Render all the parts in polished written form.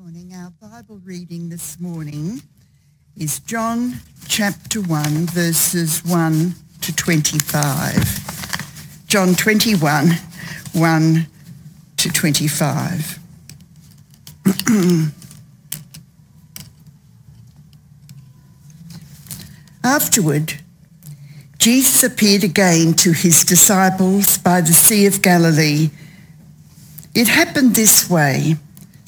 Morning. Our Bible reading this morning is John chapter 1 verses 1 to 25. John 21, 1 to 25. Afterward, Jesus appeared again to his disciples by the Sea of Galilee. It happened this way.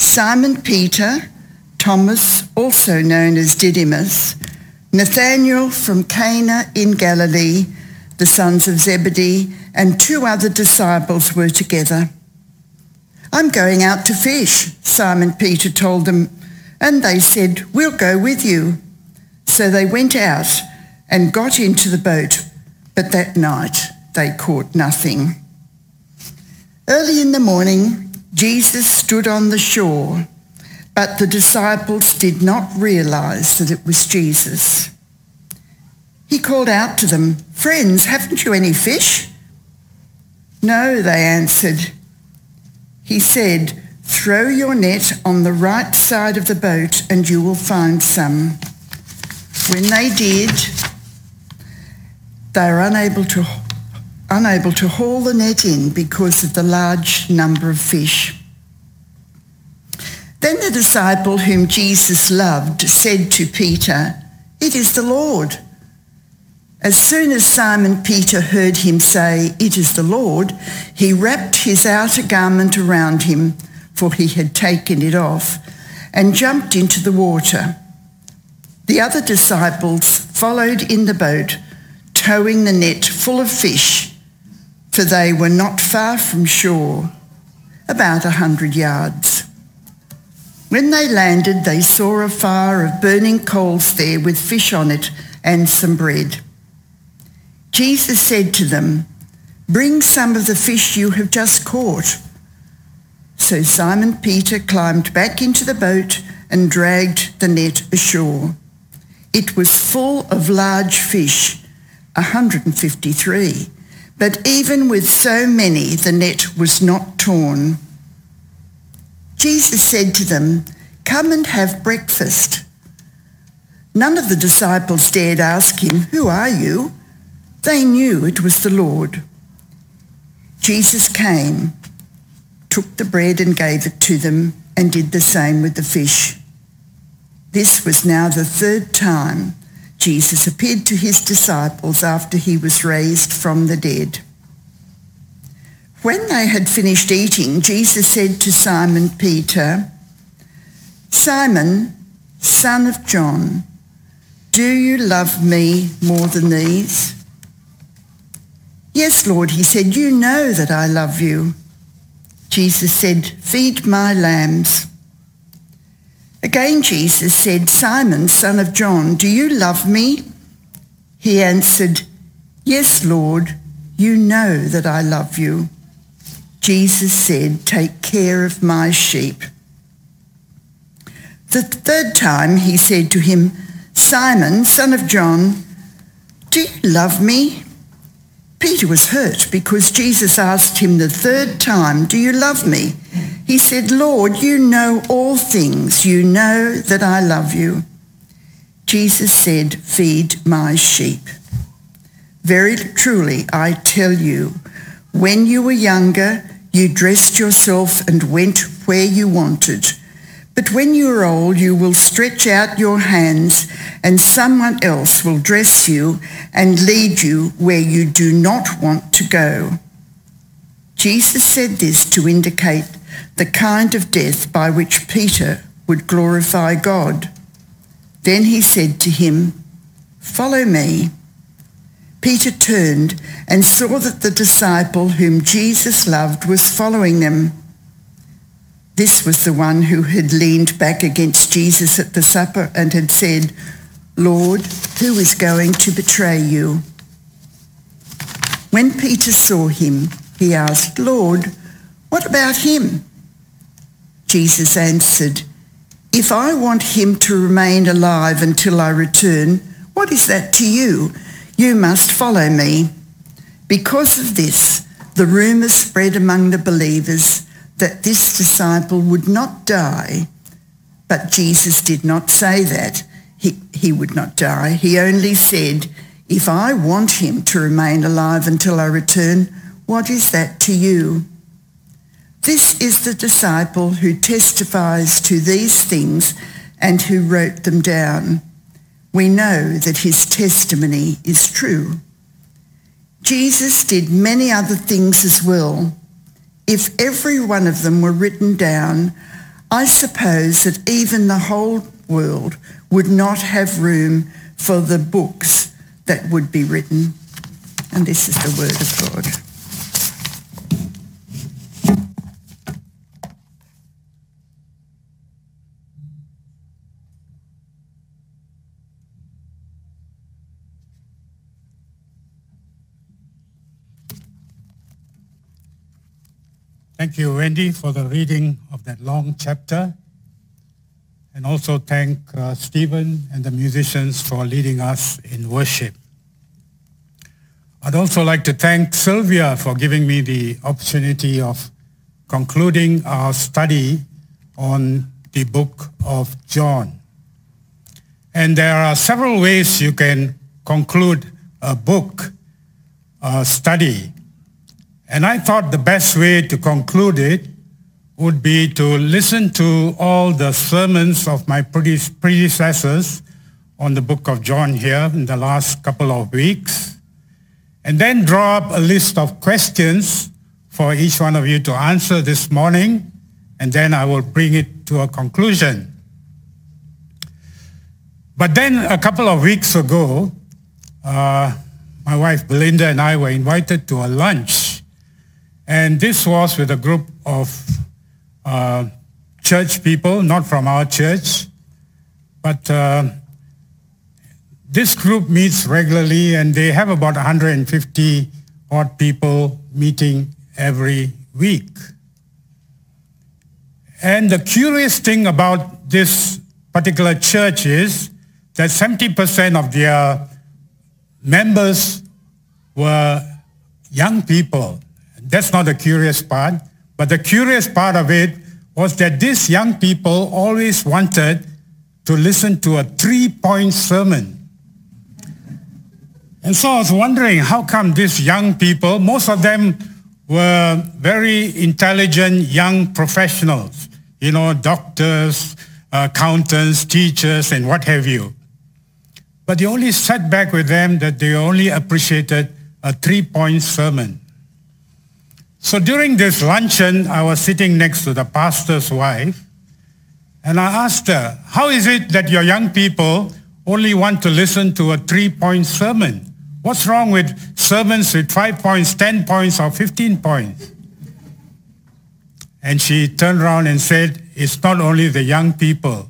Simon Peter, Thomas, also known as Didymus, Nathanael from Cana in Galilee, the sons of Zebedee, and two other disciples were together. "I'm going out to fish," Simon Peter told them, and they said, "We'll go with you." So they went out and got into the boat, but that night they caught nothing. Early in the morning, Jesus stood on the shore, but the disciples did not realise that it was Jesus. He called out to them, "Friends, haven't you any fish?" "No," they answered. He said, "Throw your net on the right side of the boat and you will find some." When they did, they were unable to haul the net in because of the large number of fish. Then the disciple whom Jesus loved said to Peter, "It is the Lord." As soon as Simon Peter heard him say, "It is the Lord," he wrapped his outer garment around him, for he had taken it off, and jumped into the water. The other disciples followed in the boat, towing the net full of fish, for they were not far from shore, about 100 yards. When they landed, they saw a fire of burning coals there with fish on it and some bread. Jesus said to them, "Bring some of the fish you have just caught." So Simon Peter climbed back into the boat and dragged the net ashore. It was full of large fish, 153. But even with so many, the net was not torn. Jesus said to them, "Come and have breakfast." None of the disciples dared ask him, "Who are you?" They knew it was the Lord. Jesus came, took the bread and gave it to them, and did the same with the fish. This was now the third time Jesus appeared to his disciples after he was raised from the dead. When they had finished eating, Jesus said to Simon Peter, "Simon, son of John, do you love me more than these?" "Yes, Lord," he said, "you know that I love you." Jesus said, "Feed my lambs." Again Jesus said, "Simon, son of John, do you love me?" He answered, "Yes, Lord, you know that I love you." Jesus said, "Take care of my sheep." The third time he said to him, "Simon, son of John, do you love me?" Peter was hurt because Jesus asked him the third time, "Do you love me?" He said, "Lord, you know all things. You know that I love you." Jesus said, "Feed my sheep. Very truly, I tell you, when you were younger, you dressed yourself and went where you wanted. But when you are old, you will stretch out your hands and someone else will dress you and lead you where you do not want to go." Jesus said this to indicate the kind of death by which Peter would glorify God. Then he said to him, "Follow me." Peter turned and saw that the disciple whom Jesus loved was following them. This was the one who had leaned back against Jesus at the supper and had said, "Lord, who is going to betray you?" When Peter saw him, he asked, "Lord, what about him?" Jesus answered, "If I want him to remain alive until I return, what is that to you? You must follow me." Because of this, the rumour spread among the believers that this disciple would not die, But Jesus did not say that. He would not die. He only said, if I want him to remain alive until I return, what is that to you? This is the disciple who testifies to these things and who wrote them down. We know that his testimony is true. Jesus did many other things as well. If every one of them were written down, I suppose that even the whole world would not have room for the books that would be written. And this is the word of God. Thank you, Wendy, for the reading of that long chapter. And also thank Stephen and the musicians for leading us in worship. I'd also like to thank Sylvia for giving me the opportunity of concluding our study on the book of John. And there are several ways you can conclude a book, a study. And I thought the best way to conclude it would be to listen to all the sermons of my predecessors on the book of John here in the last couple of weeks, and then draw up a list of questions for each one of you to answer this morning, and then I will bring it to a conclusion. But then a couple of weeks ago, my wife Belinda and I were invited to a lunch. And this was with a group of church people, not from our church, but this group meets regularly and they have about 150 odd people meeting every week. And the curious thing about this particular church is that 70% of their members were young people. That's not the curious part, but the curious part of it was that these young people always wanted to listen to a three-point sermon. And so I was wondering, how come these young people, most of them were very intelligent young professionals, you know, doctors, accountants, teachers, and what have you. But the only setback with them that they only appreciated a three-point sermon. So during this luncheon, I was sitting next to the pastor's wife, and I asked her, how is it that your young people only want to listen to a three-point sermon? What's wrong with sermons with 5 points, 10 points, or 15 points? And she turned around and said, it's not only the young people.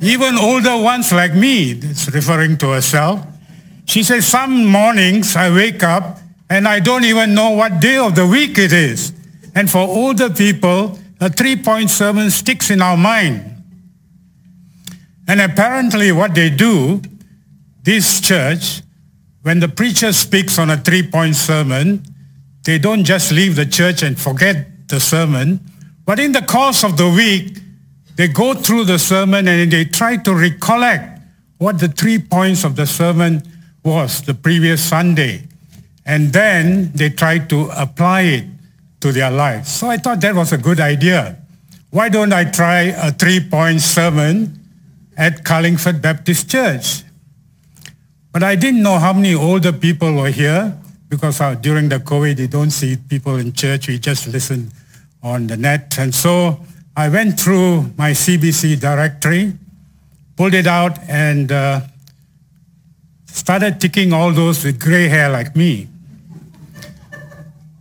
Even older ones like me, it's referring to herself. She says, some mornings I wake up and I don't even know what day of the week it is. And for older people, a three-point sermon sticks in our mind. And apparently what they do, this church, when the preacher speaks on a three-point sermon, they don't just leave the church and forget the sermon, but in the course of the week, they go through the sermon and they try to recollect what the 3 points of the sermon was the previous Sunday. And then they try to apply it to their lives. So I thought that was a good idea. Why don't I try a three-point sermon at Carlingford Baptist Church? But I didn't know how many older people were here because during the COVID, you don't see people in church. We just listen on the net. And so I went through my CBC directory, pulled it out, and started ticking all those with gray hair like me.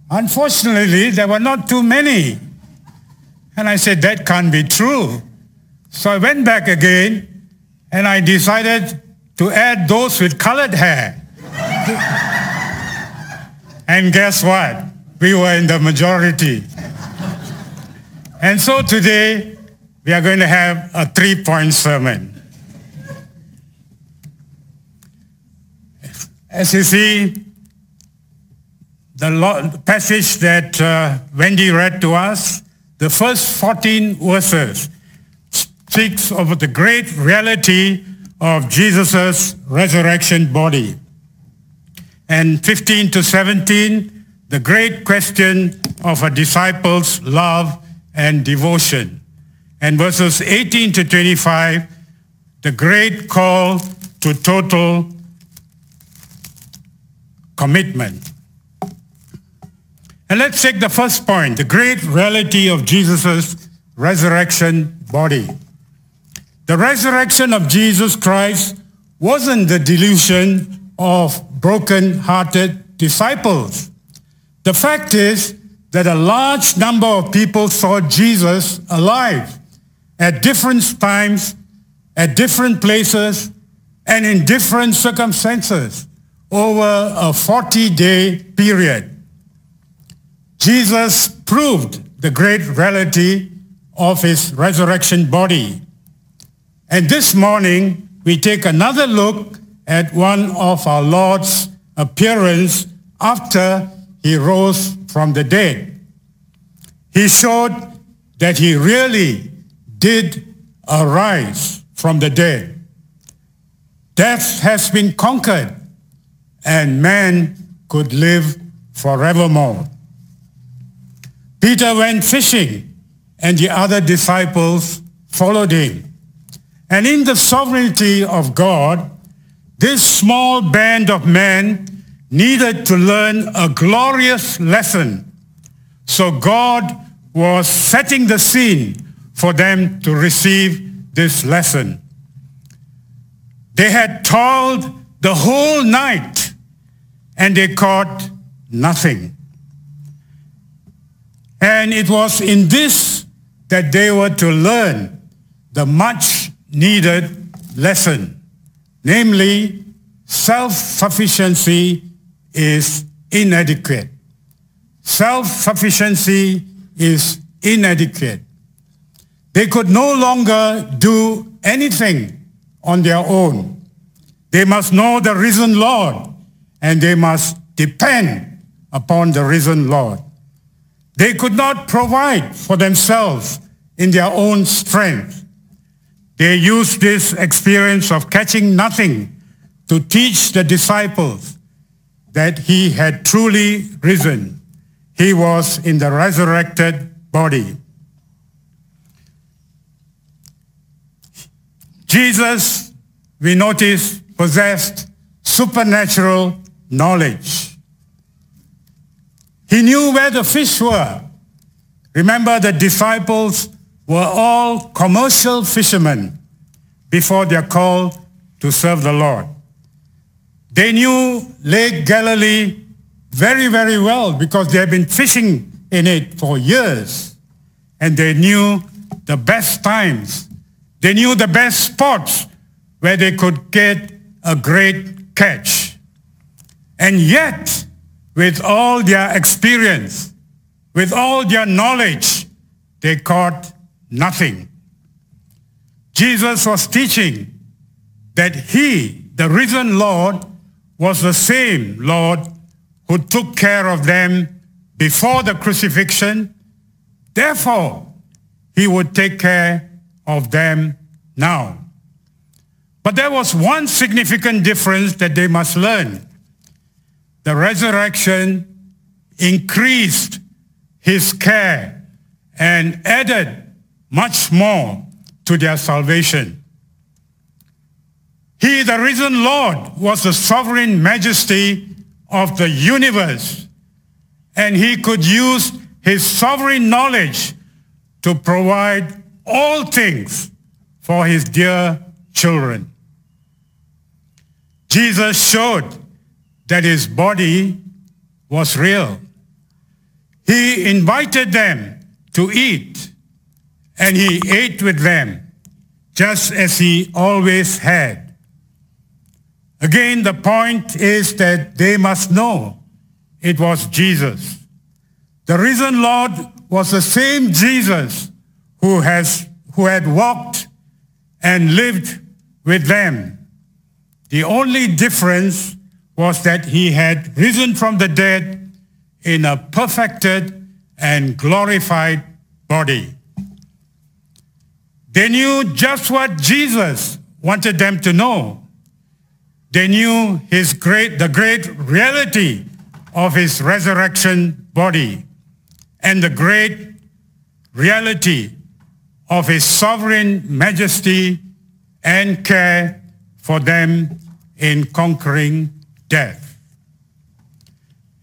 Unfortunately, there were not too many. And I said, that can't be true. So I went back again and I decided to add those with colored hair. And guess what? We were in the majority. And so today, we are going to have a three-point sermon. As you see, the passage that Wendy read to us, the first 14 verses speaks of the great reality of Jesus' resurrection body. And 15 to 17, the great question of a disciple's love and devotion. And verses 18 to 25, the great call to total commitment. And let's take the first point, the great reality of Jesus' resurrection body. The resurrection of Jesus Christ wasn't the delusion of broken-hearted disciples. The fact is that a large number of people saw Jesus alive at different times, at different places, and in different circumstances over a 40-day period. Jesus proved the great reality of his resurrection body. And this morning, we take another look at one of our Lord's appearances after he rose from the dead. He showed that he really did arise from the dead. Death has been conquered, and man could live forevermore. Peter went fishing, and the other disciples followed him. And in the sovereignty of God, this small band of men needed to learn a glorious lesson. So God was setting the scene for them to receive this lesson. They had toiled the whole night, and they caught nothing. And it was in this that they were to learn the much-needed lesson, namely, self-sufficiency is inadequate. Self-sufficiency is inadequate. They could no longer do anything on their own. They must know the risen Lord, and they must depend upon the risen Lord. They could not provide for themselves in their own strength. They used this experience of catching nothing to teach the disciples that he had truly risen. He was in the resurrected body. Jesus, we notice, possessed supernatural knowledge. He knew where the fish were. Remember, the disciples were all commercial fishermen before their call to serve the Lord. They knew Lake Galilee very, very well because they had been fishing in it for years. And they knew the best times. They knew the best spots where they could get a great catch. And yet, with all their experience, with all their knowledge, they caught nothing. Jesus was teaching that he, the risen Lord, was the same Lord who took care of them before the crucifixion. Therefore, he would take care of them now. But there was one significant difference that they must learn. The resurrection increased his care and added much more to their salvation. He, the risen Lord, was the sovereign majesty of the universe, and he could use his sovereign knowledge to provide all things for his dear children. Jesus showed that his body was real. He invited them to eat, and he ate with them, just as he always had. Again, the point is that they must know it was Jesus. The risen Lord was the same Jesus who had walked and lived with them. The only difference was that he had risen from the dead in a perfected and glorified body. They knew just what Jesus wanted them to know. They knew the great reality of his resurrection body and the great reality of his sovereign majesty and care for them in conquering death.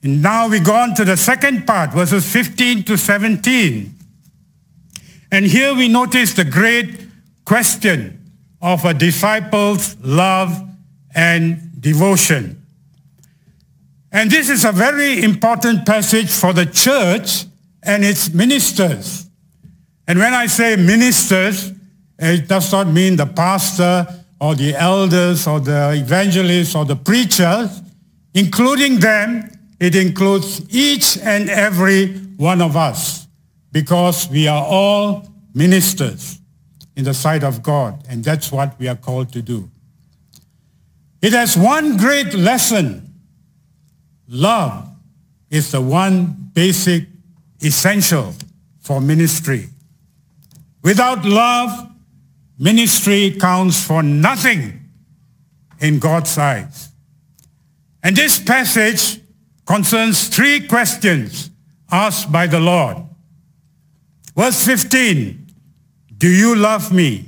And now we go on to the second part, verses 15 to 17. And here we notice the great question of a disciple's love and devotion. And this is a very important passage for the church and its ministers. And when I say ministers, it does not mean the pastor or the elders or the evangelists or the preachers. Including them, it includes each and every one of us, because we are all ministers in the sight of God, and that's what we are called to do. It has one great lesson. Love is the one basic essential for ministry. Without love, ministry counts for nothing in God's eyes. And this passage concerns three questions asked by the Lord. Verse 15, do you love me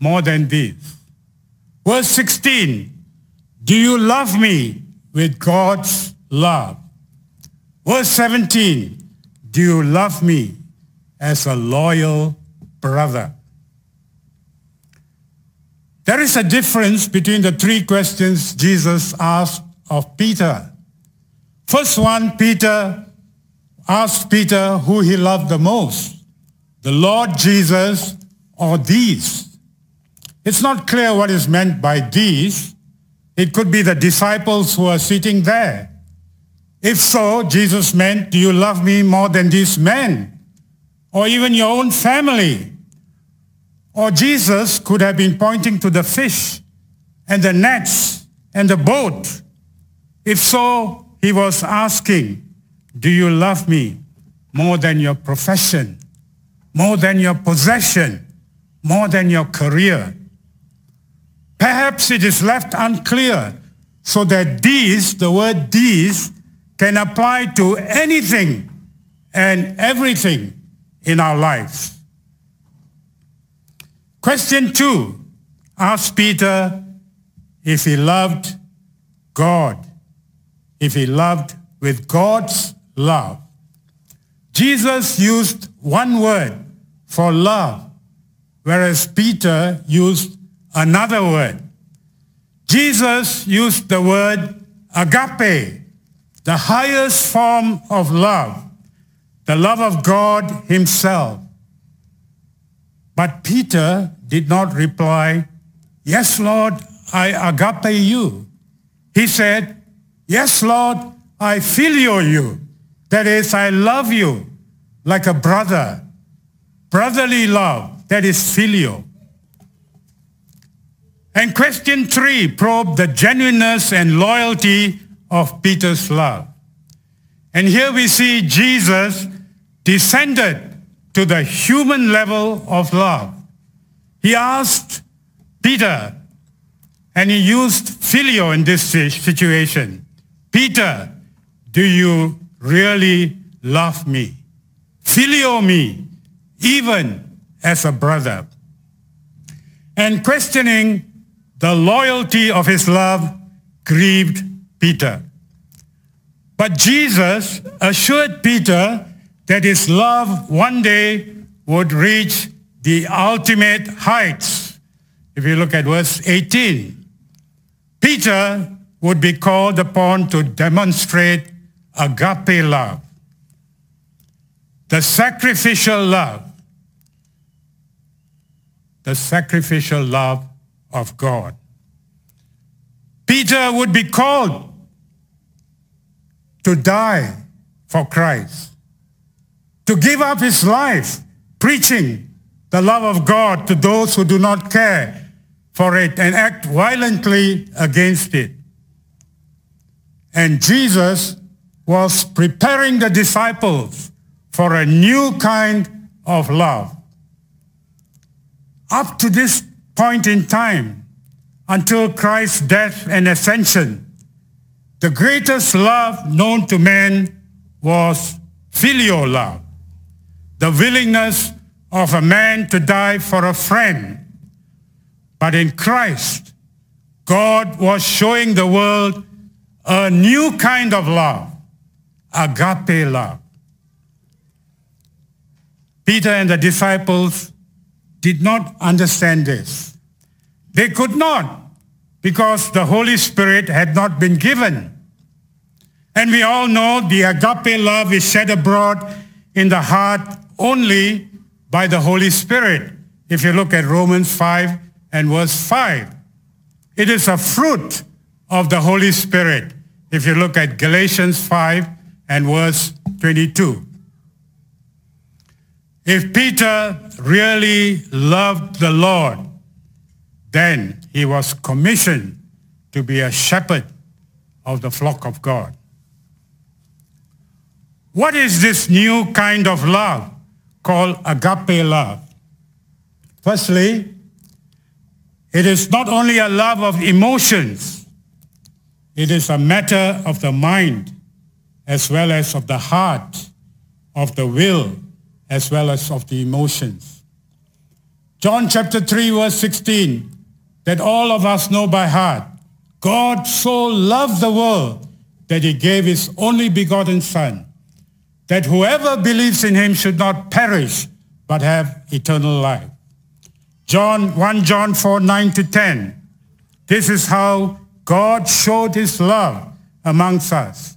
more than these? Verse 16, do you love me with God's love? Verse 17, do you love me as a loyal brother? There is a difference between the three questions Jesus asked of Peter. First one, Peter asked Peter who he loved the most, the Lord Jesus or these. It's not clear what is meant by these. It could be the disciples who are sitting there. If so, Jesus meant, do you love me more than these men? Or even your own family? Or Jesus could have been pointing to the fish and the nets and the boat. If so, he was asking, do you love me more than your profession, more than your possession, more than your career? Perhaps it is left unclear so that these, the word these, can apply to anything and everything in our lives. Question two asks Peter if he loved God, if he loved with God's love. Jesus used one word for love, whereas Peter used another word. Jesus used the word agape, the highest form of love, the love of God himself. But Peter did not reply, yes, Lord, I agape you. He said, yes, Lord, I filio you. That is, I love you like a brother. Brotherly love, that is filio. And question three probed the genuineness and loyalty of Peter's love. And here we see Jesus descended to the human level of love. He asked Peter, and he used filio in this situation. Peter, do you really love me? Filio me, even as a brother. And questioning the loyalty of his love grieved Peter. But Jesus assured Peter that his love one day would reach the ultimate heights. If you look at verse 18, Peter would be called upon to demonstrate agape love, the sacrificial love, of God. Peter would be called to die for Christ, to give up his life, preaching the love of God to those who do not care for it and act violently against it. And Jesus was preparing the disciples for a new kind of love. up to this point in time, until Christ's death and ascension, the greatest love known to man was filial love, the willingness of a man to die for a friend. But in Christ, God was showing the world a new kind of love, agape love. Peter and the disciples did not understand this. They could not, because the Holy Spirit had not been given. And we all know the agape love is shed abroad in the heart only by the Holy Spirit. If you look at Romans 5 and verse 5, it is a fruit of the Holy Spirit. If you look at Galatians 5 and verse 22. If Peter really loved the Lord, then he was commissioned to be a shepherd of the flock of God. What is this new kind of love called agape love? Firstly, it is not only a love of emotions, it is a matter of the mind as well as of the heart, of the will, as well as of the emotions. John chapter 3, verse 16, that all of us know by heart, God so loved the world that he gave his only begotten Son, that whoever believes in him should not perish, but have eternal life. John 1 John 4, 9 to 10, this is how God showed his love amongst us.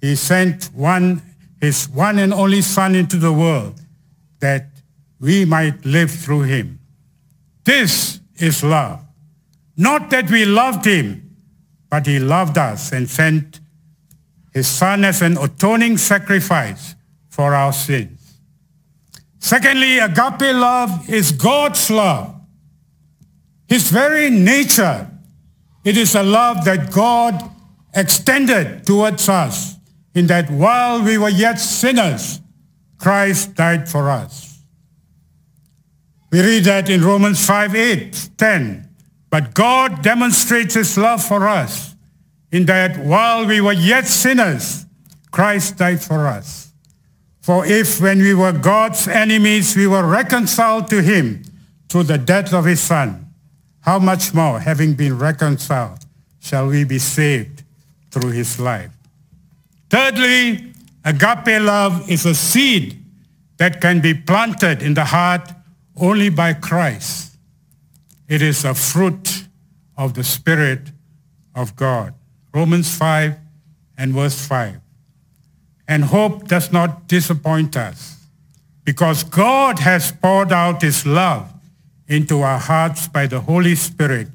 He sent his one and only Son into the world, that we might live through him. This is love. Not that we loved him, but he loved us and sent his Son as an atoning sacrifice for our sins. Secondly, agape love is God's love. His very nature, it is a love that God extended towards us, in that while we were yet sinners, Christ died for us. We read that in Romans 5, 8, 10. But God demonstrates his love for us in that while we were yet sinners, Christ died for us. For if when we were God's enemies, we were reconciled to him through the death of his Son, how much more, having been reconciled, shall we be saved through his life? Thirdly, agape love is a seed that can be planted in the heart only by Christ. It is a fruit of the Spirit of God. Romans 5 and verse 5. And hope does not disappoint us, because God has poured out his love into our hearts by the Holy Spirit,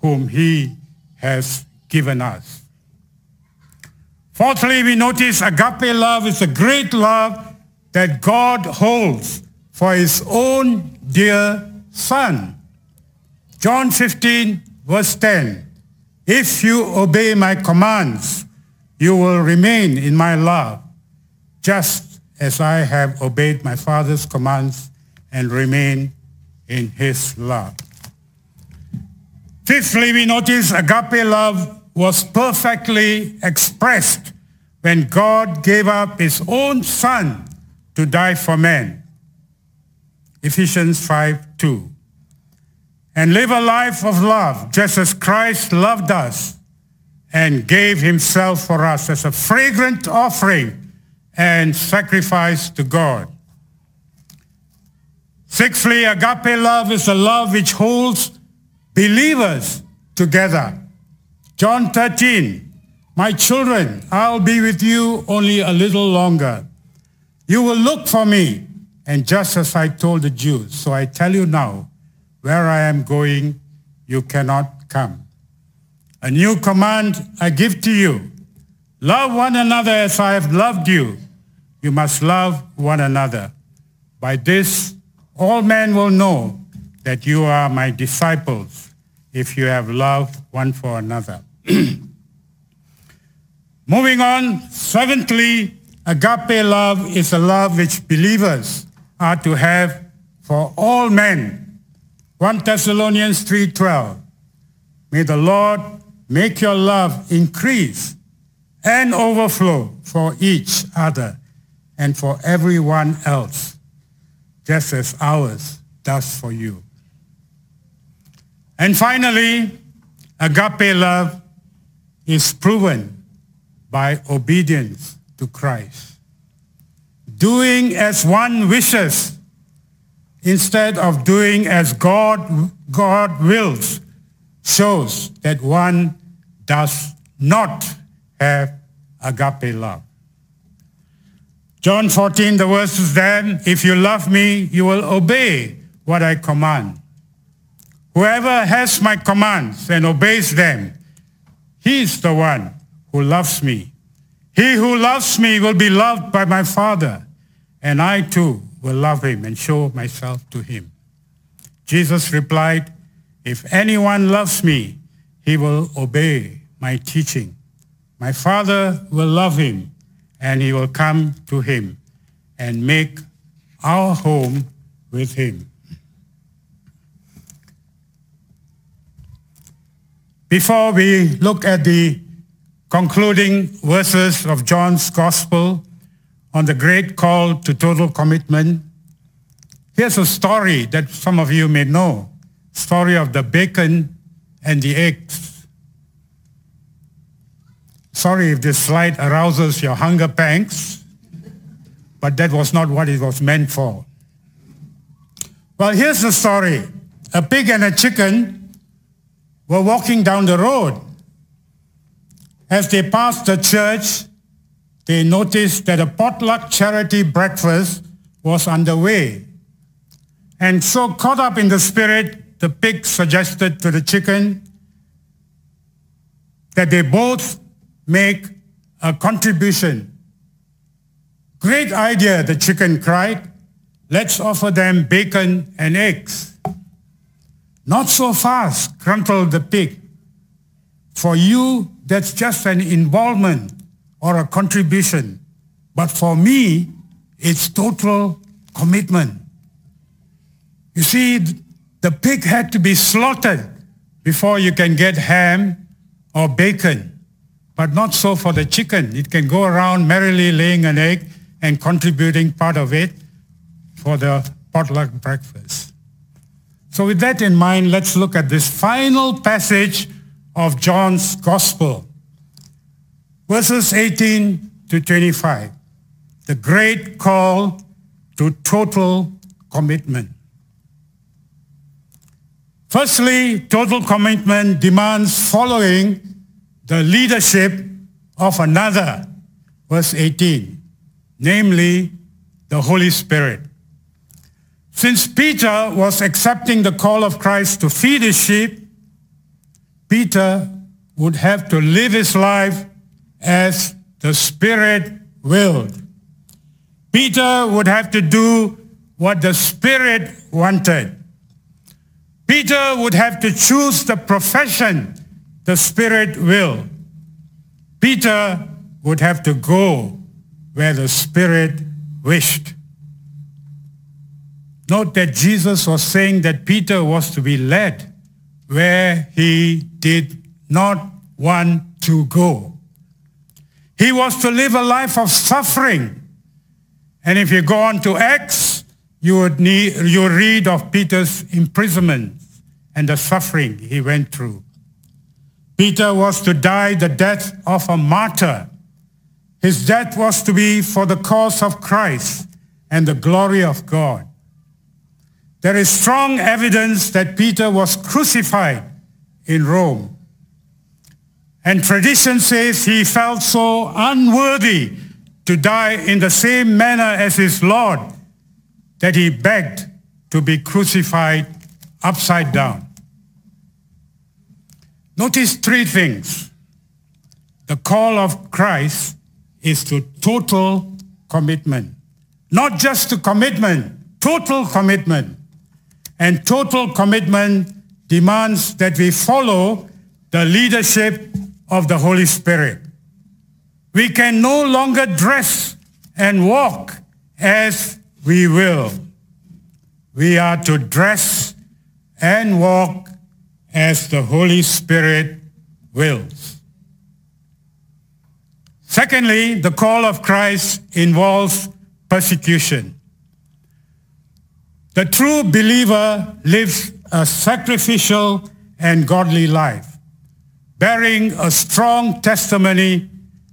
whom he has given us. Fourthly, we notice agape love is a great love that God holds for his own dear Son. John 15, verse 10, if you obey my commands, you will remain in my love, just as I have obeyed my Father's commands and remain in his love. Fifthly, we notice agape love was perfectly expressed when God gave up his own Son to die for men. Ephesians 5:2. And live a life of love, just as Christ loved us and gave himself for us as a fragrant offering and sacrifice to God. Sixthly, agape love is a love which holds believers together. John 13, my children, I'll be with you only a little longer. You will look for me, and just as I told the Jews, so I tell you now, where I am going, you cannot come. A new command I give to you. Love one another as I have loved you. You must love one another. By this, all men will know that you are my disciples, if you have love one for another. Moving on, seventhly, agape love is a love which believers are to have for all men. 1 Thessalonians 3:12. May the Lord make your love increase and overflow for each other and for everyone else, just as ours does for you. And finally, agape love is proven by obedience to Christ, doing as one wishes instead of doing as God wills shows that one does not have agape love. John 14, the verse is there, if you love me, you will obey what I command. Whoever has my commands and obeys them, he is the one who loves me. He who loves me will be loved by my Father, and I too will love him and show myself to him. Jesus replied, if anyone loves me, he will obey my teaching. My Father will love him, and he will come to him and make our home with him. Before we look at the concluding verses of John's Gospel on the great call to total commitment, here's a story that some of you may know, story of the bacon and the eggs. Sorry if this slide arouses your hunger pangs, but that was not what it was meant for. Well, here's the story. A pig and a chicken were walking down the road. As they passed the church, they noticed that a potluck charity breakfast was underway. And so, caught up in the spirit, the pig suggested to the chicken that they both make a contribution. Great idea, the chicken cried. Let's offer them bacon and eggs. Not so fast, grumbled the pig. For you, that's just an involvement or a contribution. But for me, it's total commitment. You see, the pig had to be slaughtered before you can get ham or bacon. But not so for the chicken. It can go around merrily laying an egg and contributing part of it for the potluck breakfast. So with that in mind, let's look at this final passage of John's Gospel, verses 18 to 25, the great call to total commitment. Firstly, total commitment demands following the leadership of another, verse 18, namely the Holy Spirit. Since Peter was accepting the call of Christ to feed his sheep, Peter would have to live his life as the Spirit willed. Peter would have to do what the Spirit wanted. Peter would have to choose the profession the Spirit willed. Peter would have to go where the Spirit wished. Note that Jesus was saying that Peter was to be led where he did not want to go. He was to live a life of suffering. And if you go on to Acts, you read of Peter's imprisonment and the suffering he went through. Peter was to die the death of a martyr. His death was to be for the cause of Christ and the glory of God. There is strong evidence that Peter was crucified in Rome. And tradition says he felt so unworthy to die in the same manner as his Lord that he begged to be crucified upside down. Notice three things. The call of Christ is to total commitment. Not just to commitment, total commitment. And total commitment demands that we follow the leadership of the Holy Spirit. We can no longer dress and walk as we will. We are to dress and walk as the Holy Spirit wills. Secondly, the call of Christ involves persecution. The true believer lives a sacrificial and godly life, bearing a strong testimony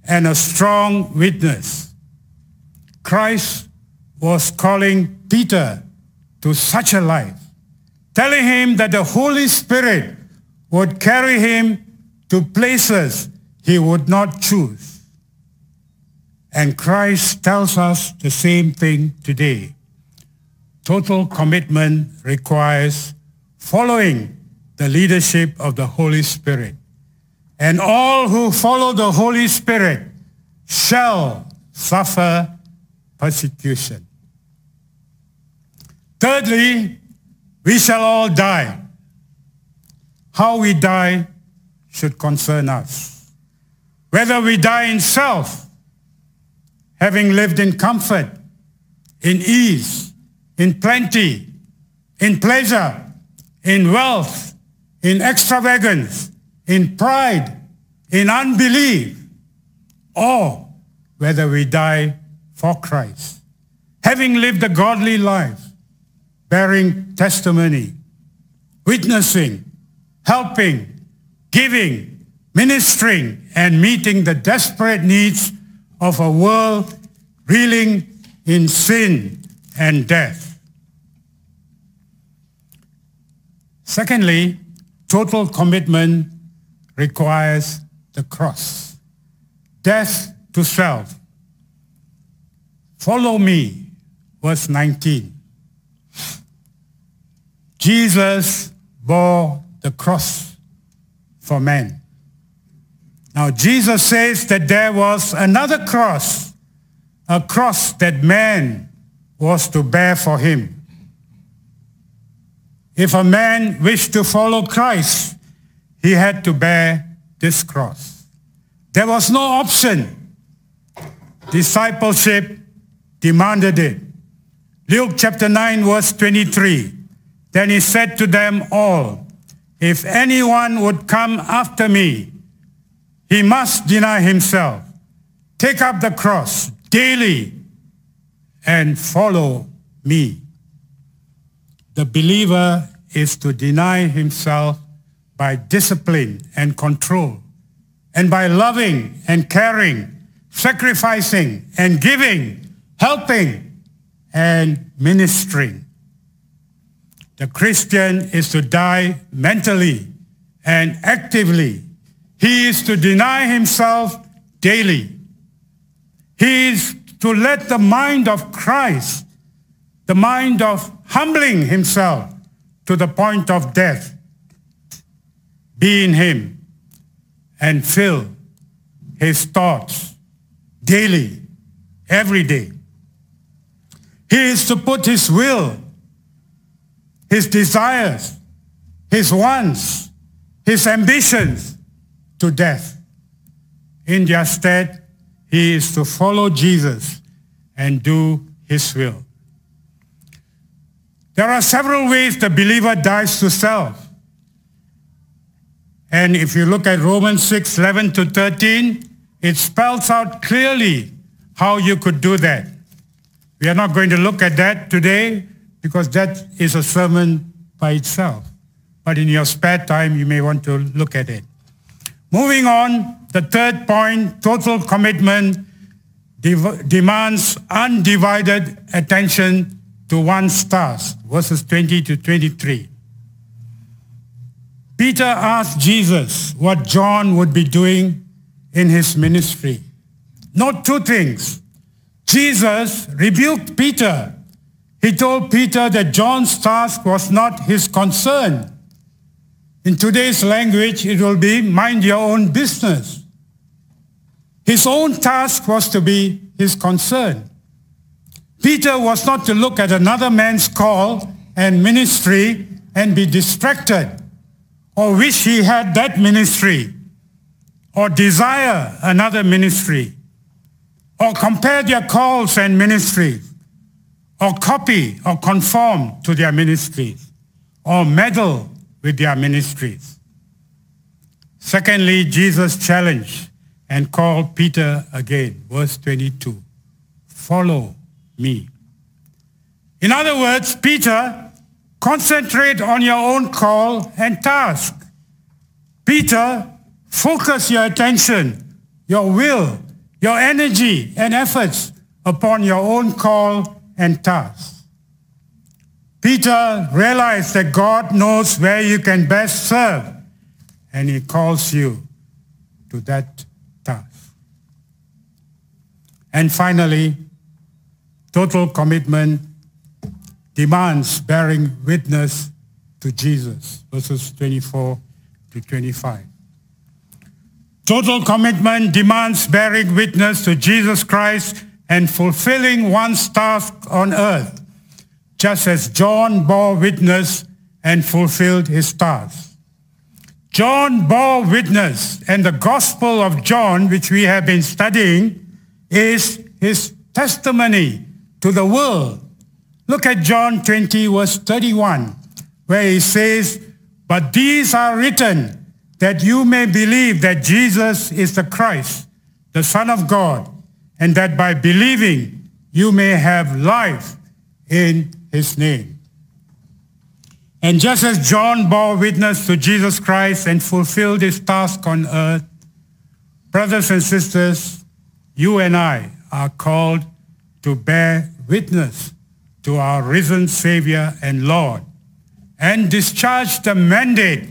and a strong witness. Christ was calling Peter to such a life, telling him that the Holy Spirit would carry him to places he would not choose. And Christ tells us the same thing today. Total commitment requires following the leadership of the Holy Spirit. And all who follow the Holy Spirit shall suffer persecution. Thirdly, we shall all die. How we die should concern us. Whether we die in self, having lived in comfort, in ease, in plenty, in pleasure, in wealth, in extravagance, in pride, in unbelief, or whether we die for Christ, having lived a godly life, bearing testimony, witnessing, helping, giving, ministering, and meeting the desperate needs of a world reeling in sin and death. Secondly, total commitment requires the cross, death to self. Follow me, verse 19. Jesus bore the cross for men. Now Jesus says that there was another cross, a cross that man was to bear for him. If a man wished to follow Christ, he had to bear this cross. There was no option. Discipleship demanded it. Luke chapter 9, verse 23. Then he said to them all, if anyone would come after me, he must deny himself, take up the cross daily, and follow me. The believer is to deny himself by discipline and control, and by loving and caring, sacrificing and giving, helping and ministering. The Christian is to die mentally and actively. He is to deny himself daily. He is to let the mind of Christ, the mind of humbling himself to the point of death, be in him and fill his thoughts daily, every day. He is to put his will, his desires, his wants, his ambitions to death. In their stead, he is to follow Jesus and do his will. There are several ways the believer dies to self. And if you look at Romans 6, 11 to 13, it spells out clearly how you could do that. We are not going to look at that today because that is a sermon by itself. But in your spare time, you may want to look at it. Moving on, the third point, total commitment demands undivided attention to one's task, verses 20 to 23. Peter asked Jesus what John would be doing in his ministry. Note two things. Jesus rebuked Peter. He told Peter that John's task was not his concern. In today's language, it will be mind your own business. His own task was to be his concern. Peter was not to look at another man's call and ministry and be distracted or wish he had that ministry or desire another ministry or compare their calls and ministries or copy or conform to their ministries or meddle with their ministries. Secondly, Jesus challenged and called Peter again. Verse 22, follow me. In other words, Peter, concentrate on your own call and task. Peter, focus your attention, your will, your energy and efforts upon your own call and task. Peter realized that God knows where you can best serve, and he calls you to that task. And finally, total commitment demands bearing witness to Jesus, verses 24 to 25. Total commitment demands bearing witness to Jesus Christ and fulfilling one's task on earth, just as John bore witness and fulfilled his task. John bore witness, and the Gospel of John, which we have been studying, is his testimony to the world. Look at John 20, verse 31, where he says, "But these are written, that you may believe that Jesus is the Christ, the Son of God, and that by believing you may have life in his name." And just as John bore witness to Jesus Christ and fulfilled his task on earth, brothers and sisters, you and I are called to bear witness to our risen Savior and Lord and discharge the mandate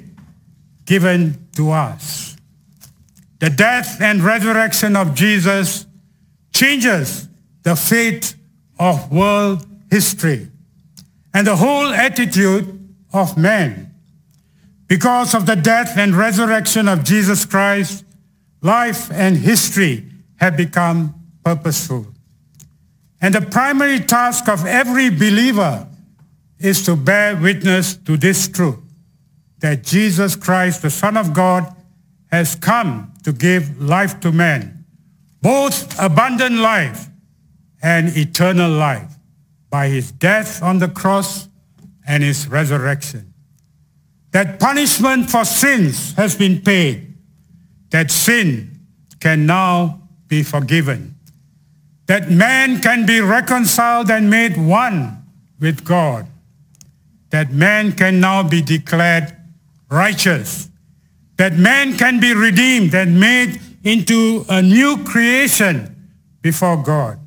given to us. The death and resurrection of Jesus changes the fate of world history and the whole attitude of man. Because of the death and resurrection of Jesus Christ, life and history have become purposeful. And the primary task of every believer is to bear witness to this truth, that Jesus Christ, the Son of God, has come to give life to man, both abundant life and eternal life, by his death on the cross and his resurrection. That punishment for sins has been paid, that sin can now be forgiven, that man can be reconciled and made one with God, that man can now be declared righteous, that man can be redeemed and made into a new creation before God.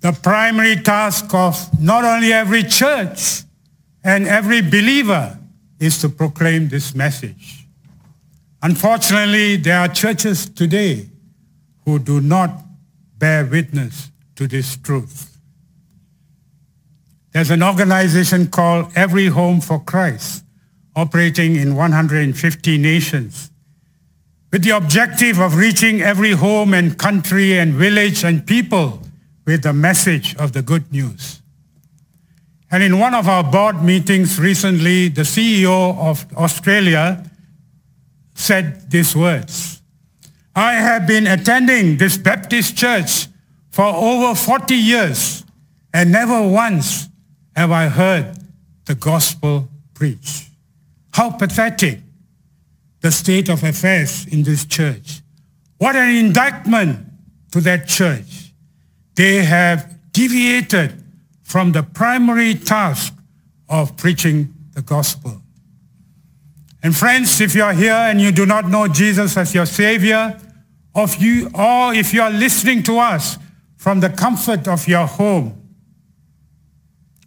The primary task of not only every church and every believer is to proclaim this message. Unfortunately, there are churches today who do not bear witness to this truth. There's an organization called Every Home for Christ, operating in 150 nations, with the objective of reaching every home and country and village and people with the message of the good news. And in one of our board meetings recently, the CEO of Australia said these words, "I have been attending this Baptist church for over 40 years, and never once have I heard the gospel preached." How pathetic the state of affairs in this church. What an indictment to that church. They have deviated from the primary task of preaching the gospel. And friends, if you are here and you do not know Jesus as your Savior, or if you are listening to us from the comfort of your home,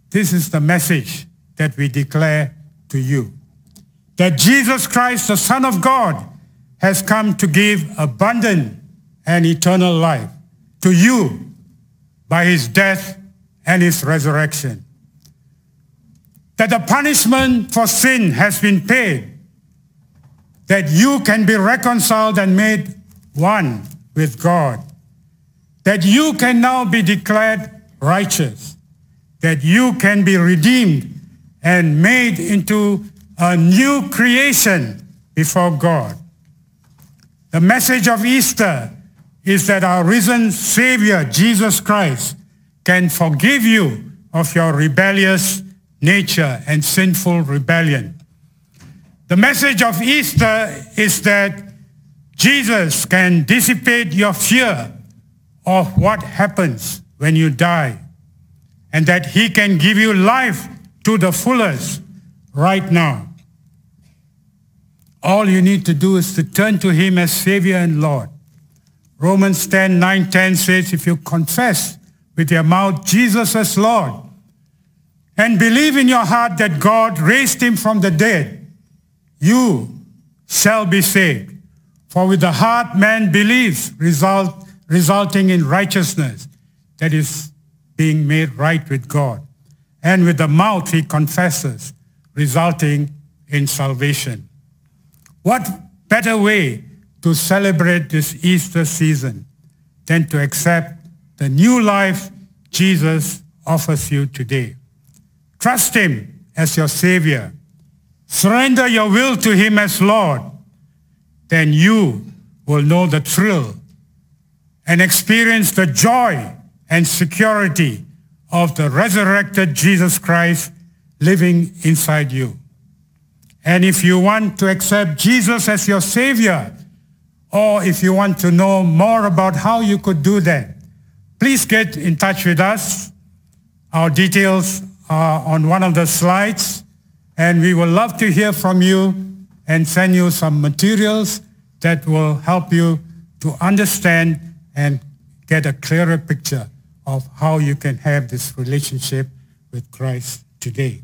this is the message that we declare to you, that Jesus Christ, the Son of God, has come to give abundant and eternal life to you by his death and his resurrection. That the punishment for sin has been paid, that you can be reconciled and made one with God, that you can now be declared righteous, that you can be redeemed and made into a new creation before God. The message of Easter is that our risen Savior, Jesus Christ, can forgive you of your rebellious nature and sinful rebellion. The message of Easter is that Jesus can dissipate your fear of what happens when you die, and that he can give you life to the fullest right now. All you need to do is to turn to him as Savior and Lord. Romans 10:9-10 says, if you confess with your mouth Jesus as Lord and believe in your heart that God raised him from the dead, you shall be saved. For with the heart man believes, resulting in righteousness, that is being made right with God. And with the mouth he confesses, resulting in salvation. What better way to celebrate this Easter season than to accept the new life Jesus offers you today? Trust him as your Savior. Surrender your will to him as Lord. Then you will know the thrill and experience the joy and security of the resurrected Jesus Christ living inside you. And if you want to accept Jesus as your Savior, or if you want to know more about how you could do that, please get in touch with us. Our details are on one of the slides, and we would love to hear from you and send you some materials that will help you to understand and get a clearer picture of how you can have this relationship with Christ today.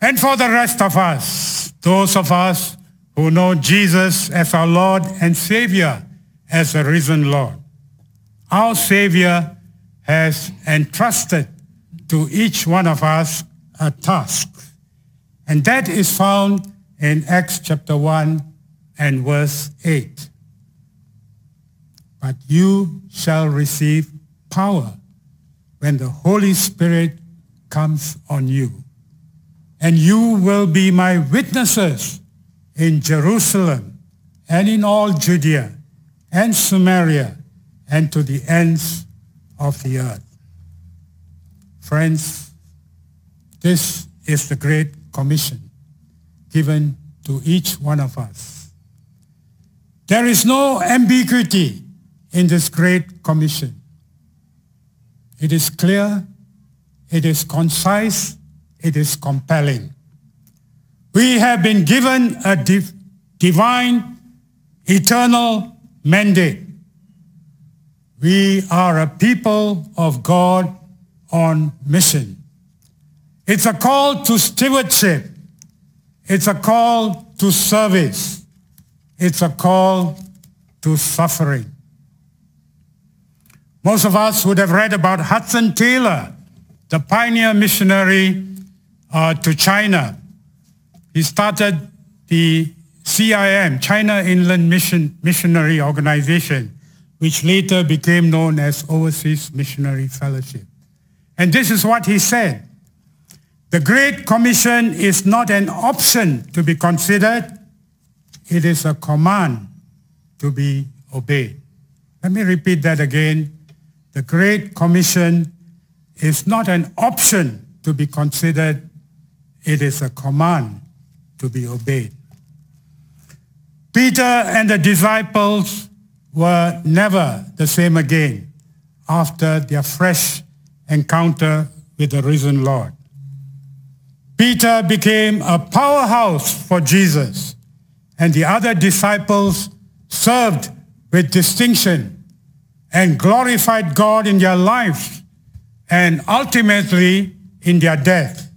And for the rest of us, those of us who know Jesus as our Lord and Savior, as a risen Lord, our Savior has entrusted to each one of us a task. And that is found in Acts chapter 1 and verse 8. But you shall receive power when the Holy Spirit comes on you. And you will be my witnesses in Jerusalem and in all Judea and Samaria and to the ends of the earth. Friends, this is the Great Commission given to each one of us. There is no ambiguity in this Great Commission. It is clear, it is concise, it is compelling. We have been given a divine, eternal mandate. We are a people of God on mission. It's a call to stewardship. It's a call to service. It's a call to suffering. Most of us would have read about Hudson Taylor, the pioneer missionary to China. He started the CIM, China Inland Mission Missionary Organization, which later became known as Overseas Missionary Fellowship. And this is what he said. The Great Commission is not an option to be considered. It is a command to be obeyed. Let me repeat that again. The Great Commission is not an option to be considered. It is a command to be obeyed. Peter and the disciples were never the same again after their fresh encounter with the risen Lord. Peter became a powerhouse for Jesus, and the other disciples served with distinction and glorified God in their lives and ultimately in their death.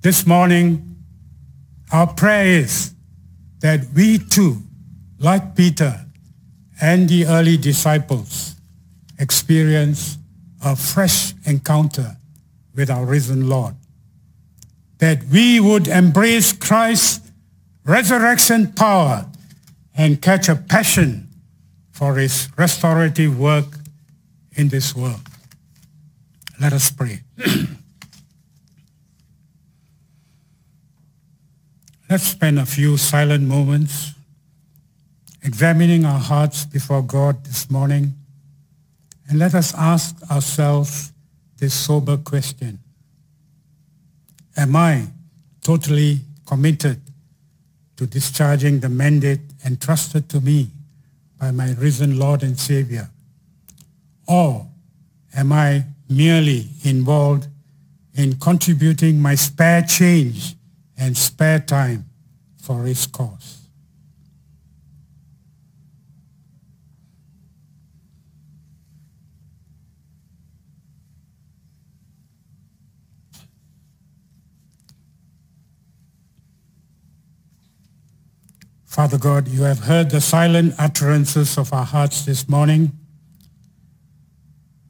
This morning, our prayer is that we too, like Peter and the early disciples, experience a fresh encounter with our risen Lord. That we would embrace Christ's resurrection power and catch a passion for his restorative work in this world. Let us pray. Let's spend a few silent moments examining our hearts before God this morning, and let us ask ourselves this sober question. Am I totally committed to discharging the mandate entrusted to me by my risen Lord and Savior? Or am I merely involved in contributing my spare change and spare time for His cause? Father God, you have heard the silent utterances of our hearts this morning.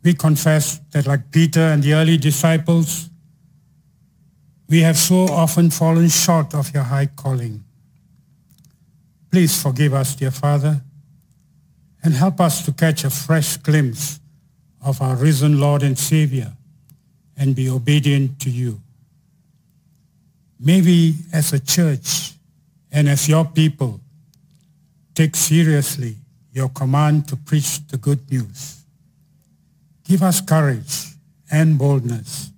We confess that like Peter and the early disciples, we have so often fallen short of your high calling. Please forgive us, dear Father, and help us to catch a fresh glimpse of our risen Lord and Savior and be obedient to you. May we as a church and as your people, take seriously your command to preach the good news. Give us courage and boldness,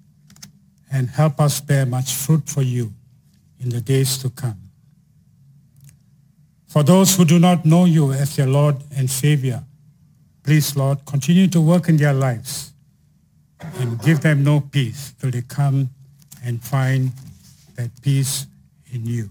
and help us bear much fruit for you in the days to come. For those who do not know you as their Lord and Savior, please, Lord, continue to work in their lives and give them no peace till they come and find that peace in you.